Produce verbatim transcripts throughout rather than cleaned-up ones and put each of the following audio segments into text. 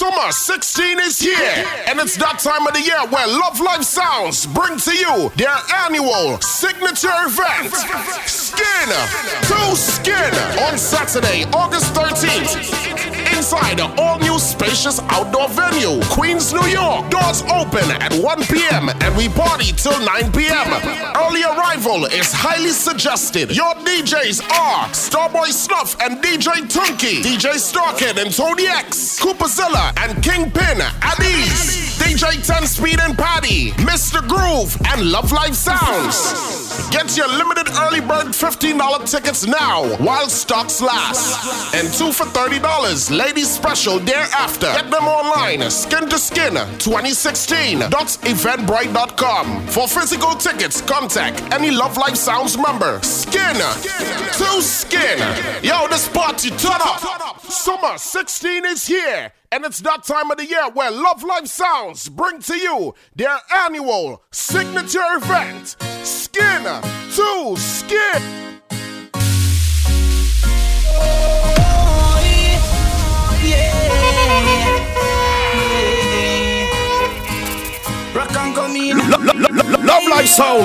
Summer sixteen is here, and it's that time of the year where Lovelife Sounds bring to you their annual signature event, Skin to Skin, on Saturday, August thirteenth. Inside the all-new spacious outdoor venue, Queens, New York. Doors open at one p.m. and we party till nine p.m. Early arrival is highly suggested. Your D Js are Starboy Snuff and D J Tunky, D J Storkin and Tony X, Cooperzilla and Kingpin at Ease, D J ten Speed and Patty, Mister Groove and Lovelife Sounds. Get your limited early bird fifteen dollars tickets now while stocks last, and two for thirty dollars later. Special thereafter. Get them online, Skin to Skin twenty sixteen dot eventbrite dot com. For physical tickets, contact any Lovelife Sounds member. Skin to Skin. Yo, this party, turn up. Summer sixteen is here, and it's that time of the year where Lovelife Sounds bring to you their annual signature event, Skin to Skin. Lovelife Sound.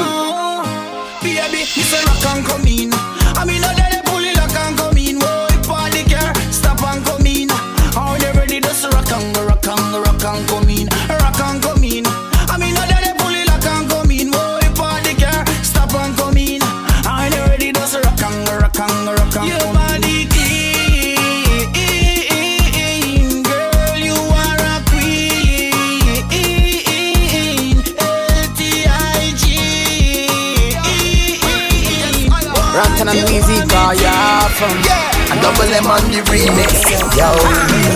Baby, me say rock and come in. I mean, I dare pull it, rock and come in. Boy, party girl, stop and come in. How they ready to rock and rock and rock and come in, rock and come in. I mean, I dare pull it, rock and come in. Boy, party girl, stop and come in. How they ready to rock and rock and rock and come in. Oh, yeah, yeah. And double M on the remix. Yo,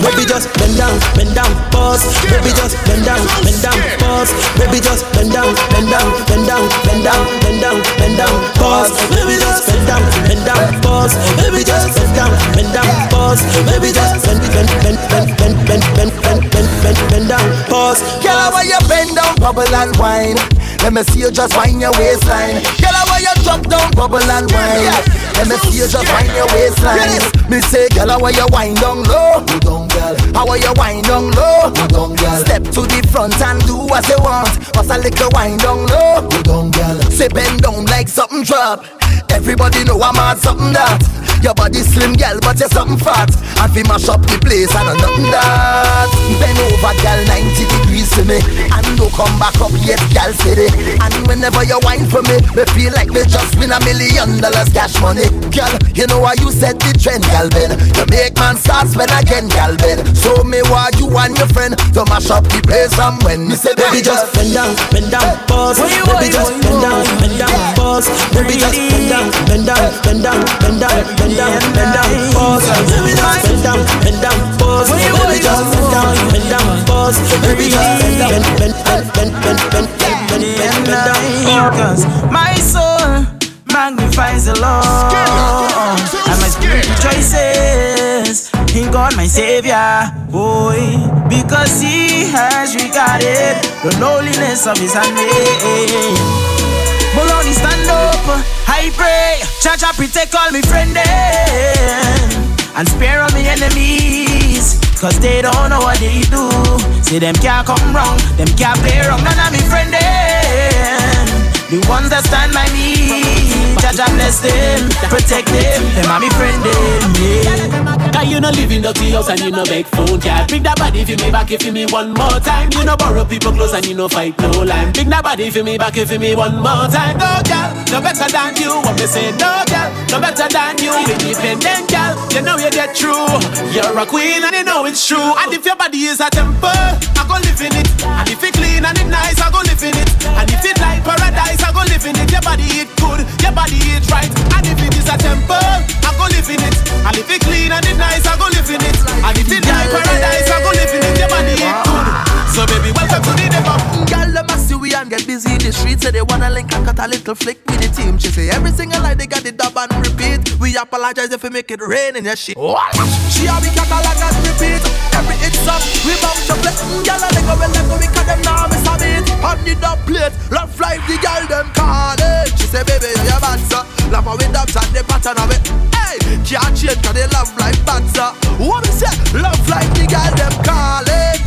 baby, just bend down, bend down, pause. Baby, just bend down, bend down, pause. Baby, just bend down, bend down, bend down, bend down, bend down, bend down, pause. Baby, just bend down, bend down, pause. Baby, just bend down, bend down, pause. Baby, just bend, bend, bend, bend, bend, bend, bend, bend, bend, bend, bend down, pause. Girl, I want you bend down, bubble and wine. Let me see you just find your waistline. Girl, I want you drop down, bubble and wine. Let me see you just find your waistline. Yes. Me say, girl, how are you wind down low? You don't, girl. How are you wind down low? You don't, girl. Step to the front and do what you want. What's a little wind down low? You don't, girl. Say bend down like something drop. Everybody know I'm on something that. Your body slim, girl, but you're something fat. And we mash up the place and I'm nothing that. Bend over, girl, ninety degrees to me. And no come back up yet, girl, city. And whenever you wind for me, me feel like me just win a million dollars cash money. Girl, you know how you set the trend, gal Ben. You make man start spend again, gal Ben. So me why you and your friend to mash up the place and when me say baby just bend down, bend down, pause. Baby just bend down, bend down, pause. Baby just bend down, bend down, bend down, bend down, bend down, bend down, pause. Baby just bend down, bend down, pause. Baby just bend down, bend down, pause. Baby just bend down, bend down, bend bend bend bend bend down, pause. My soul magnifies the Lord, and my spirit rejoices in God my Savior. Oh, because He has regarded the lowliness of His handmaid. But Lord, stand up, I pray. Church, I protect all my friends and spare all my enemies, cause they don't know what they do. See them can't come wrong, them can't play wrong. None of my friends, the ones that stand by me. Jah bless them, protect them, them are me friend them, yeah. Cause you no live in dirty house and you no beg phone card. Bring that body for me back if you me one more time. You no borrow people clothes and you no fight no line. Bring that body for me back if you me one more time. No girl, no better than you. What me say? No girl, no better than you. Independent girl, you know you get true. You're a queen and you know it's true. And if your body is a temple, I go live in it. And if it clean and it nice, I go live in it. And if it like paradise, I go live in it. Your body it good, your body it right. And if it is a temple, I go live in it. And if it clean and it nice, I go live in it. And if it like paradise, I go live in it. Your body it good. So baby, welcome to the devil. Girl, the massy we and get busy in the streets. Say so they wanna link and cut a little flick with the team. She say every single night they got the dub and repeat. We apologize if we make it rain in your shit. She all be catalog and repeat. Every it's up, we bounce to play. Girl, they go well, let go, we cut them now, we submit. On the dub plate, love life, the girl them call it. She say baby, your body. Love how we dance and the pattern of it. Hey, can't change cause they love like banter. What me say? Love like the girl them call it.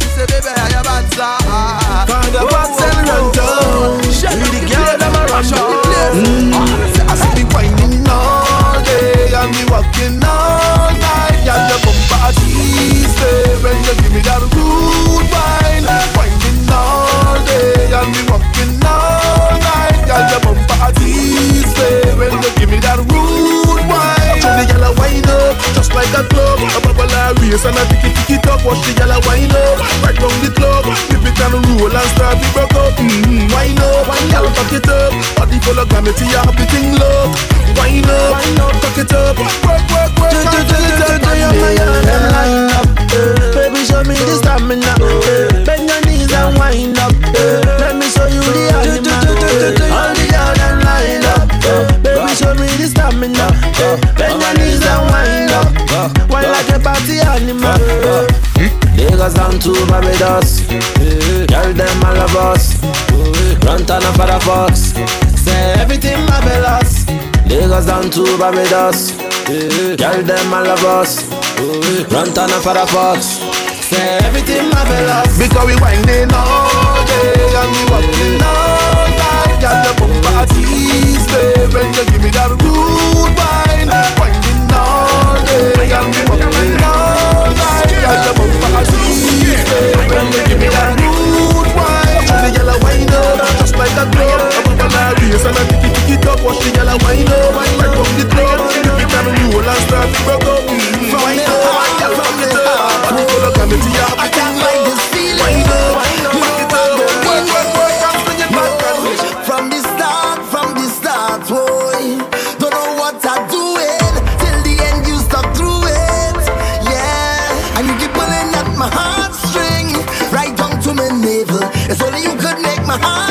me walking all night. Y'all your bumper a teaser when you give me that rude wine. Whining all day, y'all me walking all night. Y'all your bumper a teaser when you give me that rude wine. Show the yellow wine up, just like a club. A bubble a race and a ticky ticky talk. Watch the yellow wine up, right round the club. Flip it and roll and start the broke up. Mm-hmm, wine up, y'all fuck it up. Body full of gravity, you have the thing look. Wine up, wine up, tuck it up. Work, work, work, do, do, do, do, do, do, do your mind and line up. uh, Baby, show me the stamina. uh, Bend your knees and wind up. uh, Let me show you the animal. On the yard and line up. uh, Baby, show me the stamina. uh, Bend your knees and wind up. Wine like a party animal. Niggas down to Barbados. Girl, them all of us. Run turn up for the fox. Say everything marvelous. Niggas down to Barbados. Girl, them all of us. Run turn up for the fox. Say everything marvelous. Because we winding all day and we walking all night. Got the bumper tease day when you give me that rude wine. Winding all day and we walking all night. Got the bumper tease day when you give me that rude wine. Show the yellow wine up, just like a club. Yes, and I think it, it, it up, watch the yellow wine up. Right from the club, you become a new and start to break up. Wine up, wine up, wine up. And the color committee up, I can't like this feeling. Wine up, wine up, wine up. Work, work, work, I'm singing my courage. From the start, from the start, boy. Don't know what I'm doing, till the end you stuck through it. Yeah, and you keep pulling at my heartstring, right down to my navel. It's only you could make my heart.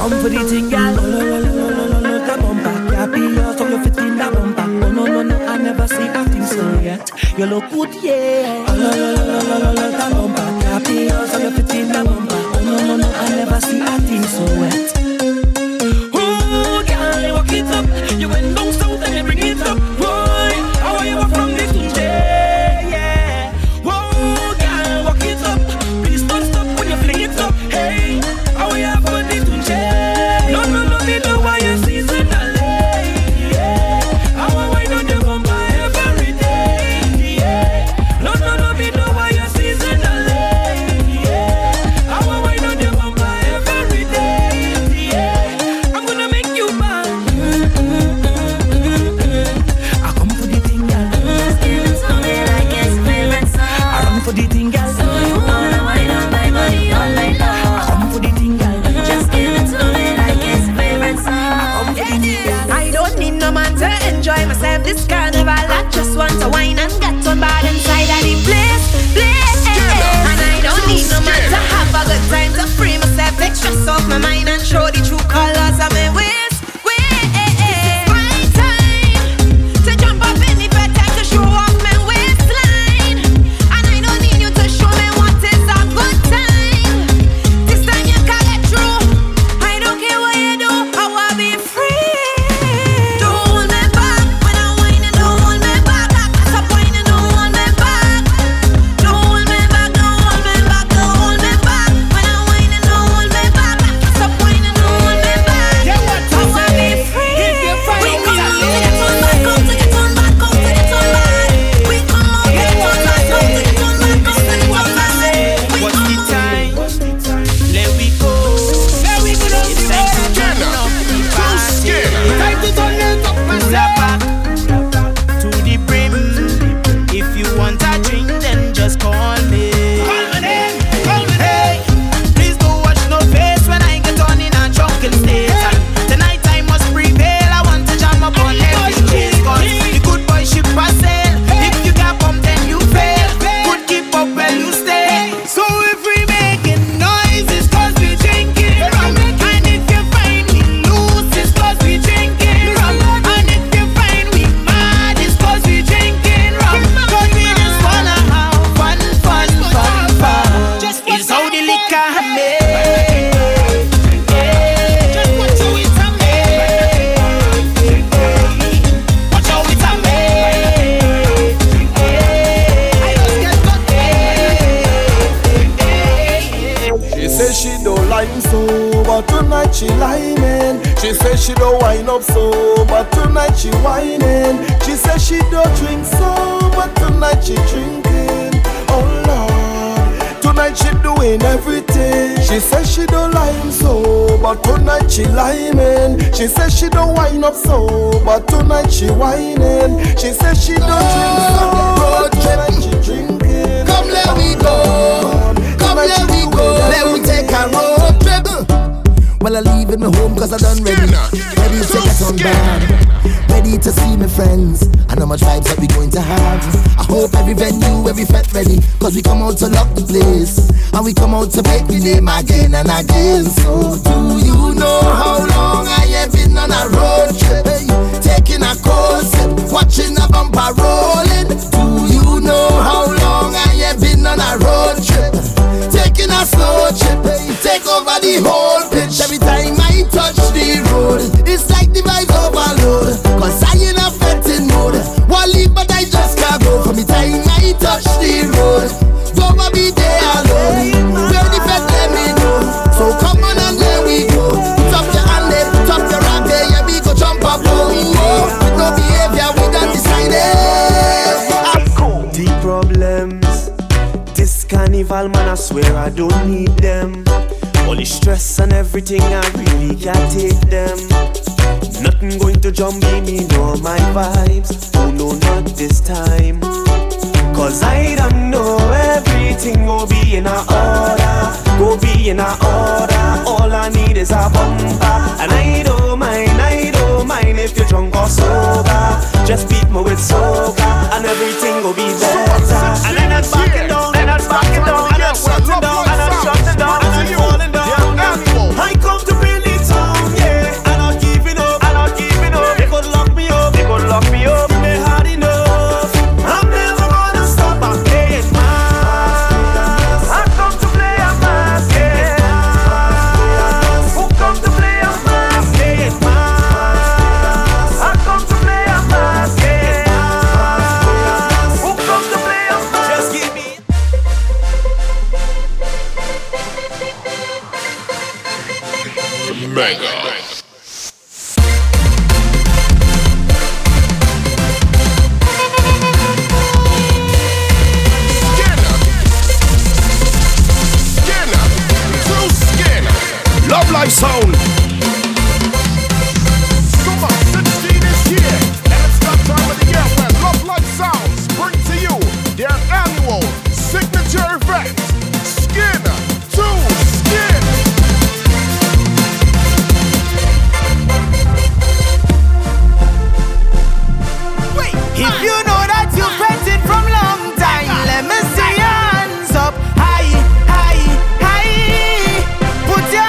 Come for the thing, girl. No, no, no, no, no, no, no, come back. Yeah, be yours, so you fit in that bumper. No, no, no, no, I never see a thing so yet. You look good, yeah. No, no, no, no, no, no, come back. Yeah, be yours, so you fit in that bumper. No, no, no, I never see a thing so wet. Oh, girl, walk it up. You went down south and you bring it up. Boy, how are you from this today? I come to bring it back up. Lovelife Sound. Come on, sixteen is here, and it's that time of the year when Lovelife Sounds bring to you their annual signature event, Skin to Skin. Wait, if you know that you've rented from long time, let me see your hands up high, high, high. Put your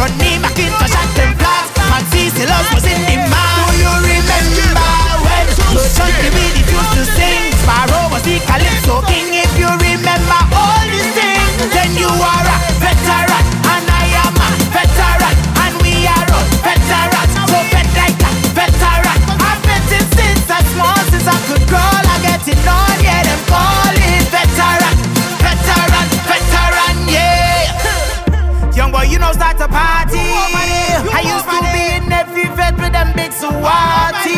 Ronnie McIntosh at them flats, man C C Love was in demand. Do you remember when Merchant David refused to sing? Sparrow was the Calypso King. If you remember all these things, then you are a veteran, and I am a veteran, and we are all veterans. So bet like a veteran. I've been since that small, since I could crawl. I get it on, yeah, them call it veteran, veteran, veteran, yeah. Young boy, you know start a party. I used to be in every vet with them big Suwati.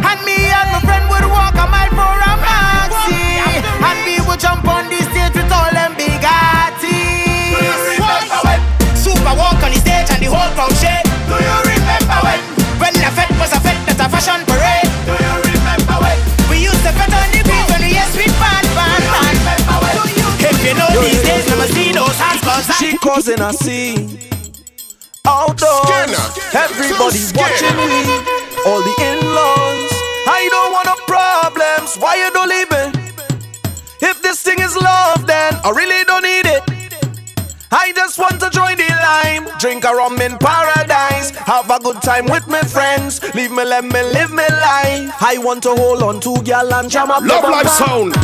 And me and my friend would walk a mile for a maxi. And we would jump on the stage with all them big arties. Do you remember when Super walk on the stage and the whole crowd shake? Do you remember when When the fete was a fete that's a fashion parade? Do you remember when we used to fete on the beat on the yes we band band? Do you remember when? If you know these days, never see those hands cause I she causing a scene outdoors, everybody watching me, all the in-laws. I don't want no problems, why you don't leave me? If this thing is love, then I really don't need it. I just want to join the line, drink a rum in paradise, have a good time with my friends, leave me, let me live my life. I want to hold on to girl and jam up. Lovelife Sound.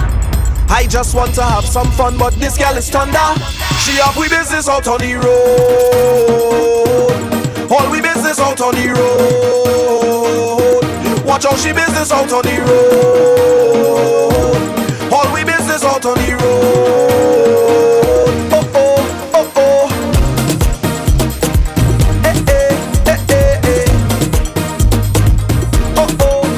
I just want to have some fun, but this girl is thunder. She have we business out on the road. All we business out on the road. Watch how she business out on the road. All we business out on the road. Oh oh, oh oh. Eh eh, eh eh eh. Oh oh.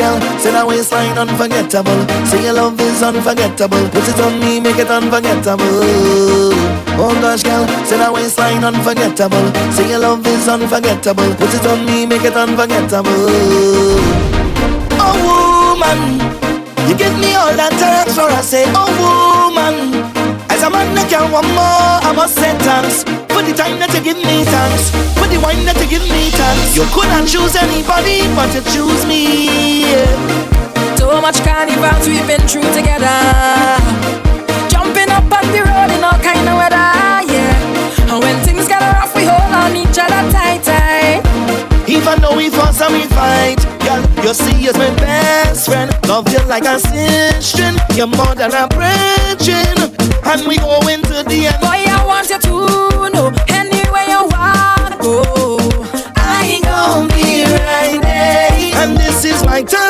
Girl, say that waistline unforgettable. Say your love is unforgettable. Put it on me, make it unforgettable. Oh gosh, girl, say that waistline unforgettable. Say your love is unforgettable. Put it on me, make it unforgettable. Oh woman, you give me all that time. So I say, oh woman, as a man I can want more. I must say thanks for the time that you give me, thanks for the wine that you give me, thanks. You couldn't choose anybody, but you choose me. So much carnivals we've been through together, jumping up on the road in all kind of weather, yeah. And when things get rough, we hold on each other tight, tight. Even though we fuss and we fight, girl, you see you's my best friend. Love you like a sister, you're more than a bridging, and we go into the end. Boy, I want you to know, anywhere you wanna go, I ain't gonna be right there. And this is my time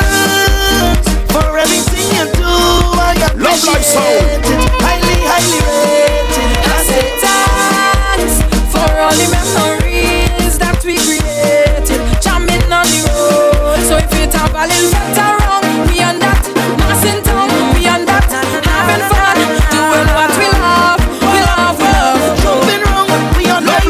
for everything you do. I appreciate it, highly, highly rated. I say thanks for all the memories that we created, jamming on the road. So if you have a little bit around, we on that, massing town, we on that, having fun, doing what we love, we love, we love. Jumping around, we on that.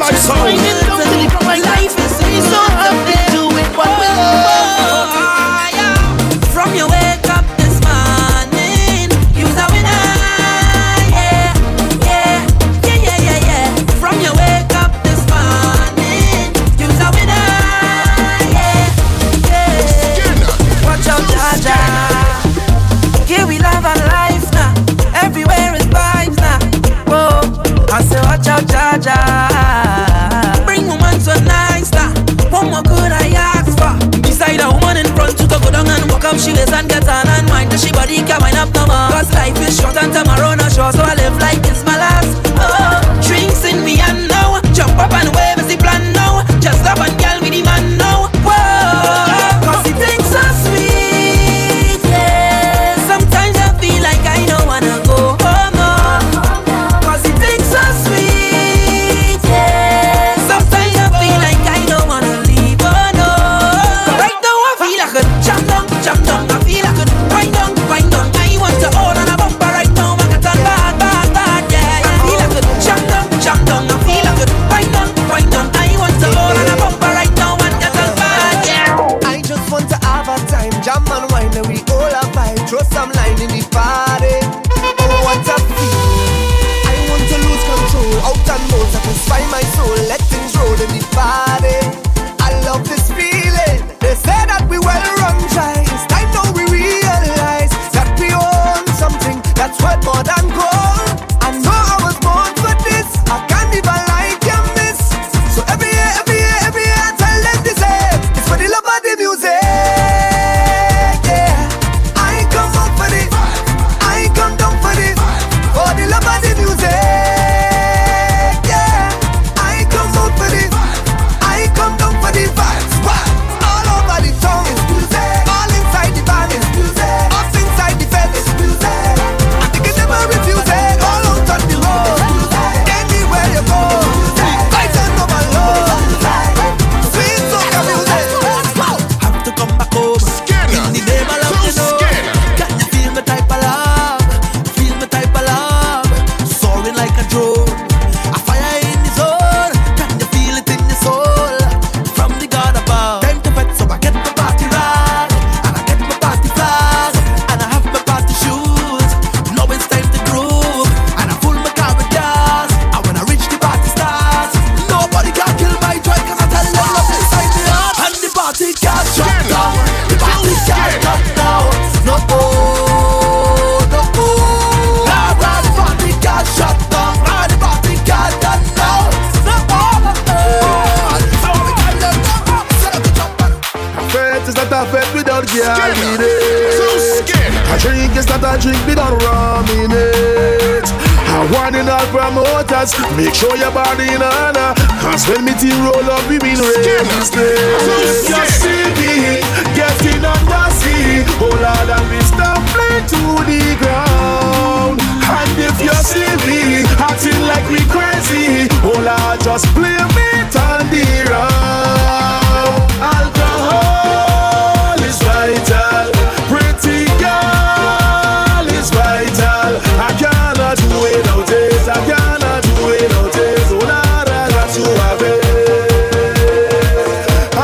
prominent. I want in all promoters, make sure your body in honor, cause when me team roll up, we mean raise this. Just see me, getting under sea, oh Lord, and we stop play to the ground. And if you see me, acting like we crazy, oh Lord, just play me on the round. Alcohol is vital, pretty girl is vital, I cannot do it nowadays, I cannot do it nowadays, oh Lord, I got to have it.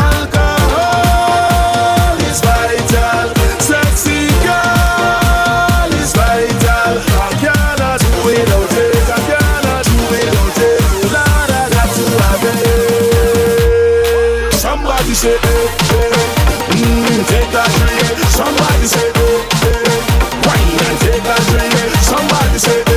Alcohol is vital, sexy girl is vital, I cannot do it nowadays, I cannot do it nowadays, oh Lord, I got to have it. Somebody say, hey, hey. Mm, take that drink, somebody say, hey, hey. Wine and take that drink, somebody say, hey.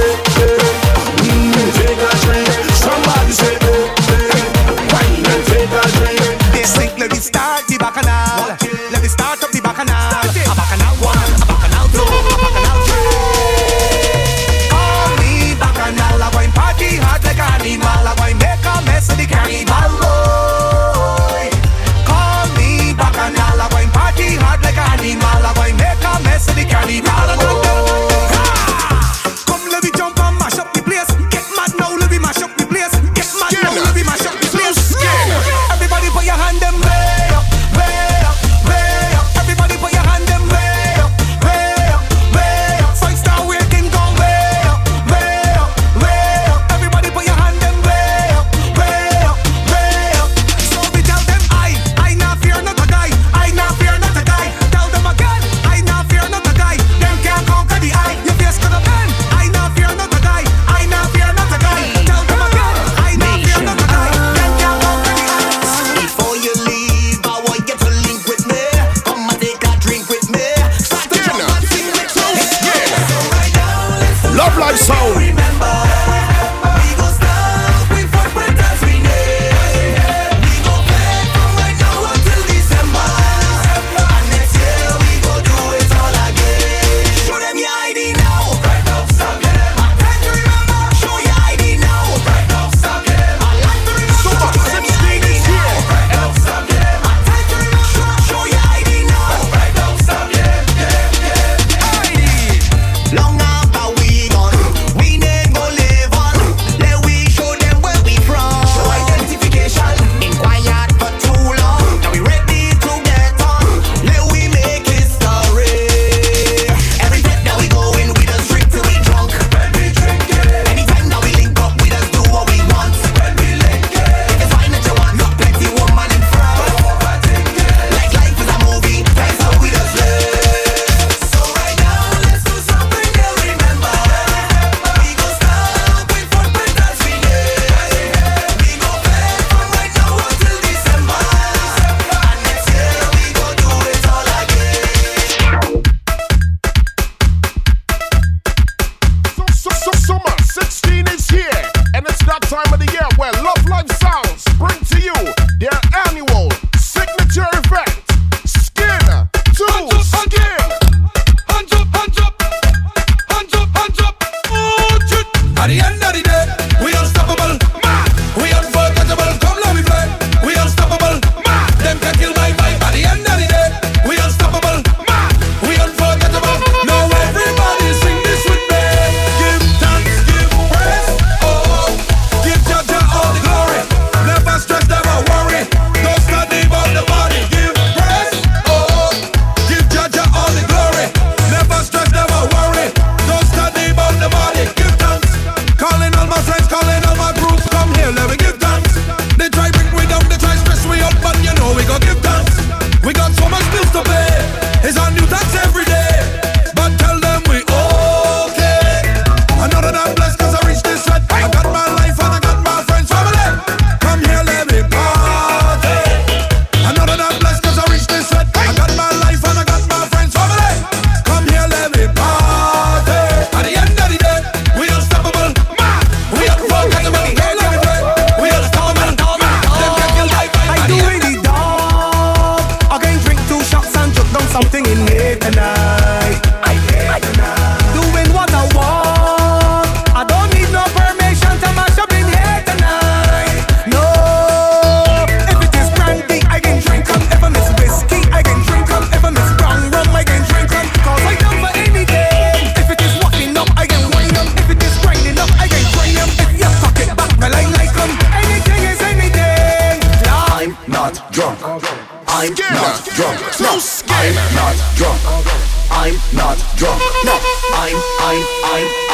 Worry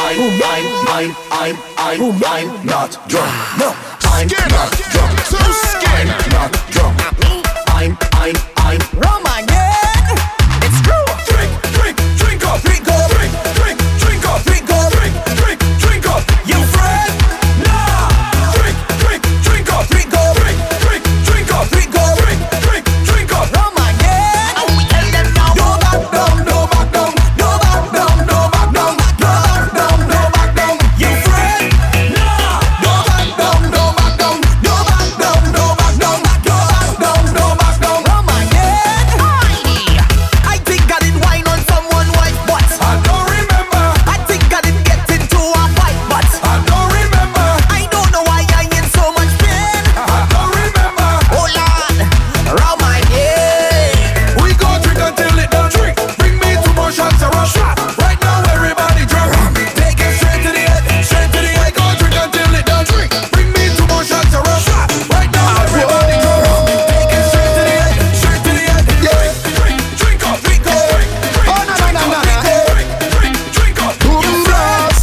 I'm, I'm, I'm, I'm, I'm, I'm not drunk. No, I'm not drunk. So scared. I'm not drunk. I'm, I'm, I'm wrong again. It's true. Drink, drink, drink up, drink up, drink, drink, drink up, drink up, drink, drink, drink up. You friend? Nah. Drink, drink, drink up, drink up, drink, drink, drink up, drink up, drink, drink, drink up. Wrong again. And we tell them now. No back down, no back down, no back down, no back down, no back down, no back down. You friend? Nah. No back down, no back down, no back down, no back down, no back down, no back down. Wrong again. I think I did wine on someone white butt. I don't remember. I think I did get into a white butt. I don't remember. I don't know why I in so much pain. I don't remember. Oh Lord, round my head. We go drink until it don't drink. Bring me two more shots or a shot. Right now everybody drunk. Take it straight to the head, straight to the head. Go drink until it don't drink. Bring me two more shots or a shot. Right now everybody drunk. Take it straight to the head, straight to the head. Drink, drink, drink up, drink up, drink, drink, Oh, no, no, no, no, no. drink, drink, drink up. Boom blast.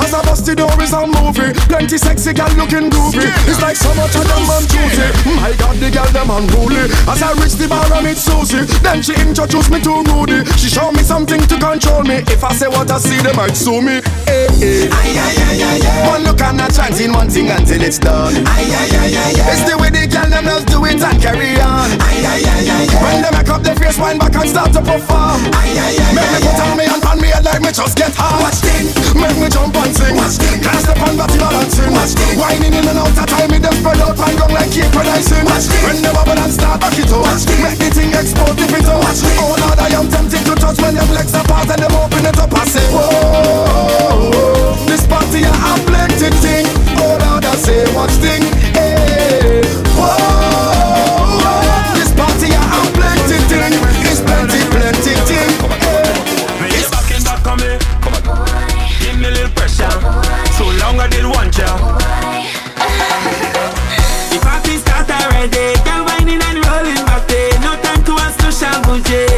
As I bust the door is a movie. Plenty sexy gal looking groovy. It's like so much of them on duty. My God, the gal them unruly. As I reach the bar I meet Susie. Then she introduced me to Rudy. She showed me something to control me. If I say what I see, they might sue me. Eh, eh. Aye, aye, aye, aye, aye. One look and a chance in one thing until it's done. Aye, aye, aye, aye, aye. It's the way they gal them just do it and carry on. Aye, aye, aye, aye, aye. When they make up their face, wind back and start to perform. Aye, aye, aye, make me aye, put aye. on me and on me head like me just get hard. Watch this. Make me jump and sing. Watch this. Can't step on but you balancing. Watch this. Winding in and out of time, me them spread out and gone like Kingpin at ease. Watch this. When the bubble and start back it up. Watch this. Make the thing explode if it out. Watch this. Oh Lord, I am tempted to touch when them legs apart and them open it up and say, whoa, this party a afflicted thing. Oh Lord, I say, watch thing. Hey, whoa, this party a afflicted thing. It's plenty, plenty thing. Hey, it's back and back on me. Come on, give me a little pressure. So long I did want ya. The party start already. Girl whining and rolling back there. No time to ask no shambuji.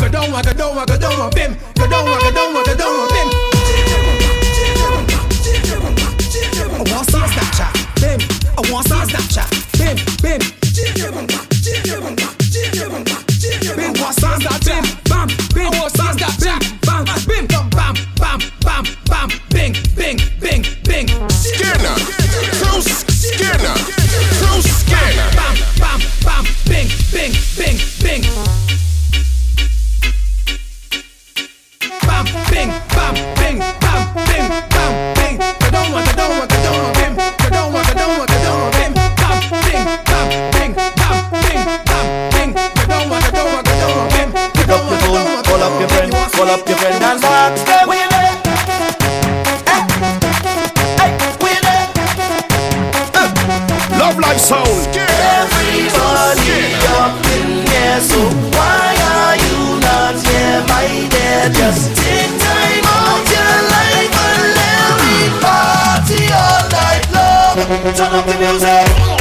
Gadoma, gadoma, bim, gadoma, gadoma, gadoma, bim. sound. Everybody up in here, so why are you not here, my dear? Just take time out your life and let me party all night long. Turn up the music.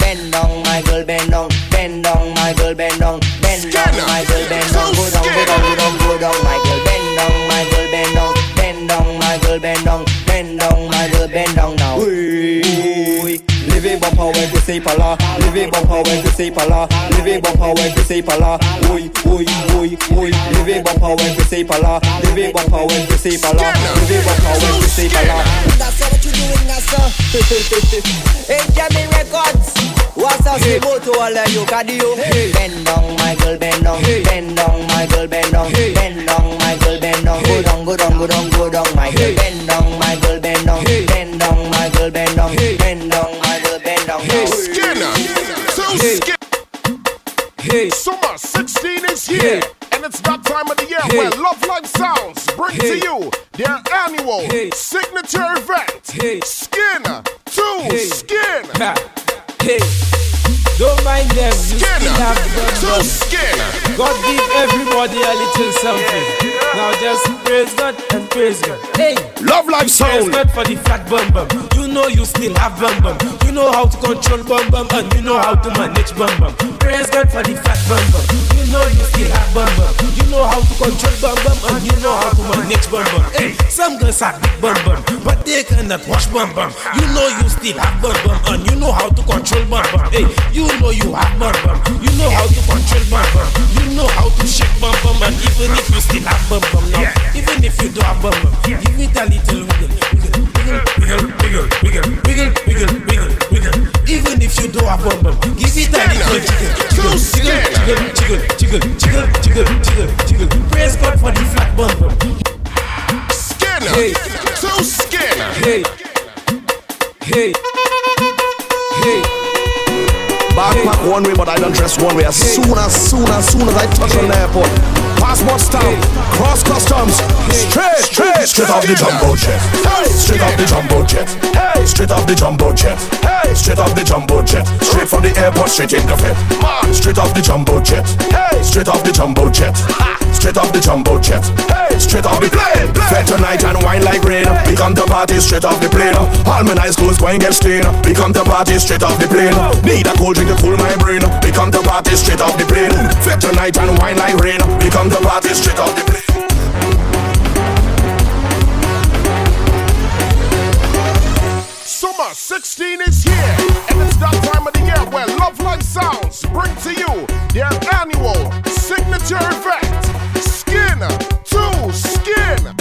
Bend down, my girl, bend down, bend down, my girl, bend down, bend down, my girl, bend down, go down, go down, go down, go down, my girl, bend down, my girl, bend down, bend down, my girl, bend down, bend down, my girl, bend down now. Living bumper when to say pala, living bumper when to say pala, living bumper when to say pala. Oi, oi, oi, oi, living bumper when to say pala, living bumper when to say pala, living bumper when to say pala. H M I Records, what's up? Hey. Go to all of you, cardio. Hey. Bend down, my girl, bend down. Hey. Bend down, my girl, bend down. Hey. Bend down, my girl, bend down. Hey. Go down, go down, go down, go down, my girl. Hey. Bend down, my girl, bend down. Hey. Bend down, my girl, bend down. Hey. Bend down, my girl, bend down. Hey, Skinner, so hey. Skinner. Hey, summer sixteen is here. Hey. And it's that time of the year hey. Where Lovelife Sounds bring hey. To you their annual hey. Signature event. Hey. Skin to hey. Skin. Hey. Don't mind them. You skin still have to skin. God give everybody a little something. Yeah. Now just praise God and praise God. Hey, Lovelife Sounds. Praise God for the fat bum bum. You know you still have bum bum. You know how to control bum bum and you know how to manage bum bum. Praise God for the fat bum bum. You know you still have bum bum. You know how to control bum bum and you know how to manage bum bum. Hey, some girls are big bum bum, but they cannot wash bum bum. You know you still have bum bum and you know how to control bum bum. Hey, you know you have bum bum. You know how to control bum bum. You know how to shake bum bum and even if you still have bum bum now, even if you do have bum bum, give it a little wiggle. Wiggle, wiggle, wiggle, wiggle, wiggle, wiggle, wiggle. Even if you don't have bum bum, give it a little jiggle, jiggle, jiggle, jiggle, jiggle, jiggle, jiggle, jiggle. Praise God for the flat bum bum. Skinner, hey, so Skinner, hey, hey, hey. Backpack one way, but I don't dress one way. As soon as, soon as, soon as I touch on the airport, passport stamp. Cross customs, straight, straight, straight off the jumbo jet. Hey, straight off the jumbo jet. Hey, straight off the jumbo jet. Hey, straight off the jumbo jet. Straight from the airport, straight in the fit. Straight off the jumbo jet. Hey, straight off the jumbo jet. Straight off the jumbo jet. Hey, straight off the plane. Fair tonight and wine like rain. We come to party straight off the plane. All my nice clothes go and get stained. We come to party straight off the plane. Need a cold drink to cool my brain. We come to party straight off the plane. Fair tonight and wine like rain. We come to party straight off the plane. Summer sixteen is here, and it's that time of the year where Lovelife Sounds bring to you their annual signature event, Skin to Skin.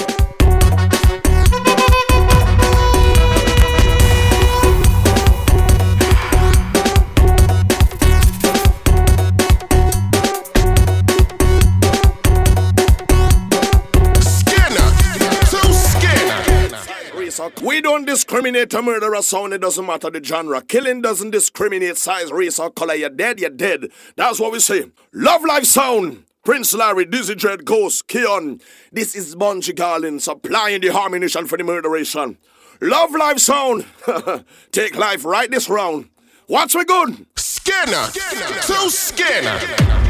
We don't discriminate a murderer sound, it doesn't matter the genre. Killing doesn't discriminate size, race or color. You're dead, you're dead. That's what we say. Lovelife Sound. Prince Larry, Dizzy Dread, Ghost, Keon. This is Bunji Garlin supplying the harmonization for the murderation. Lovelife Sound. Take life right this round. What's we good? Skinner. Skinner. So Skinner. Skinner.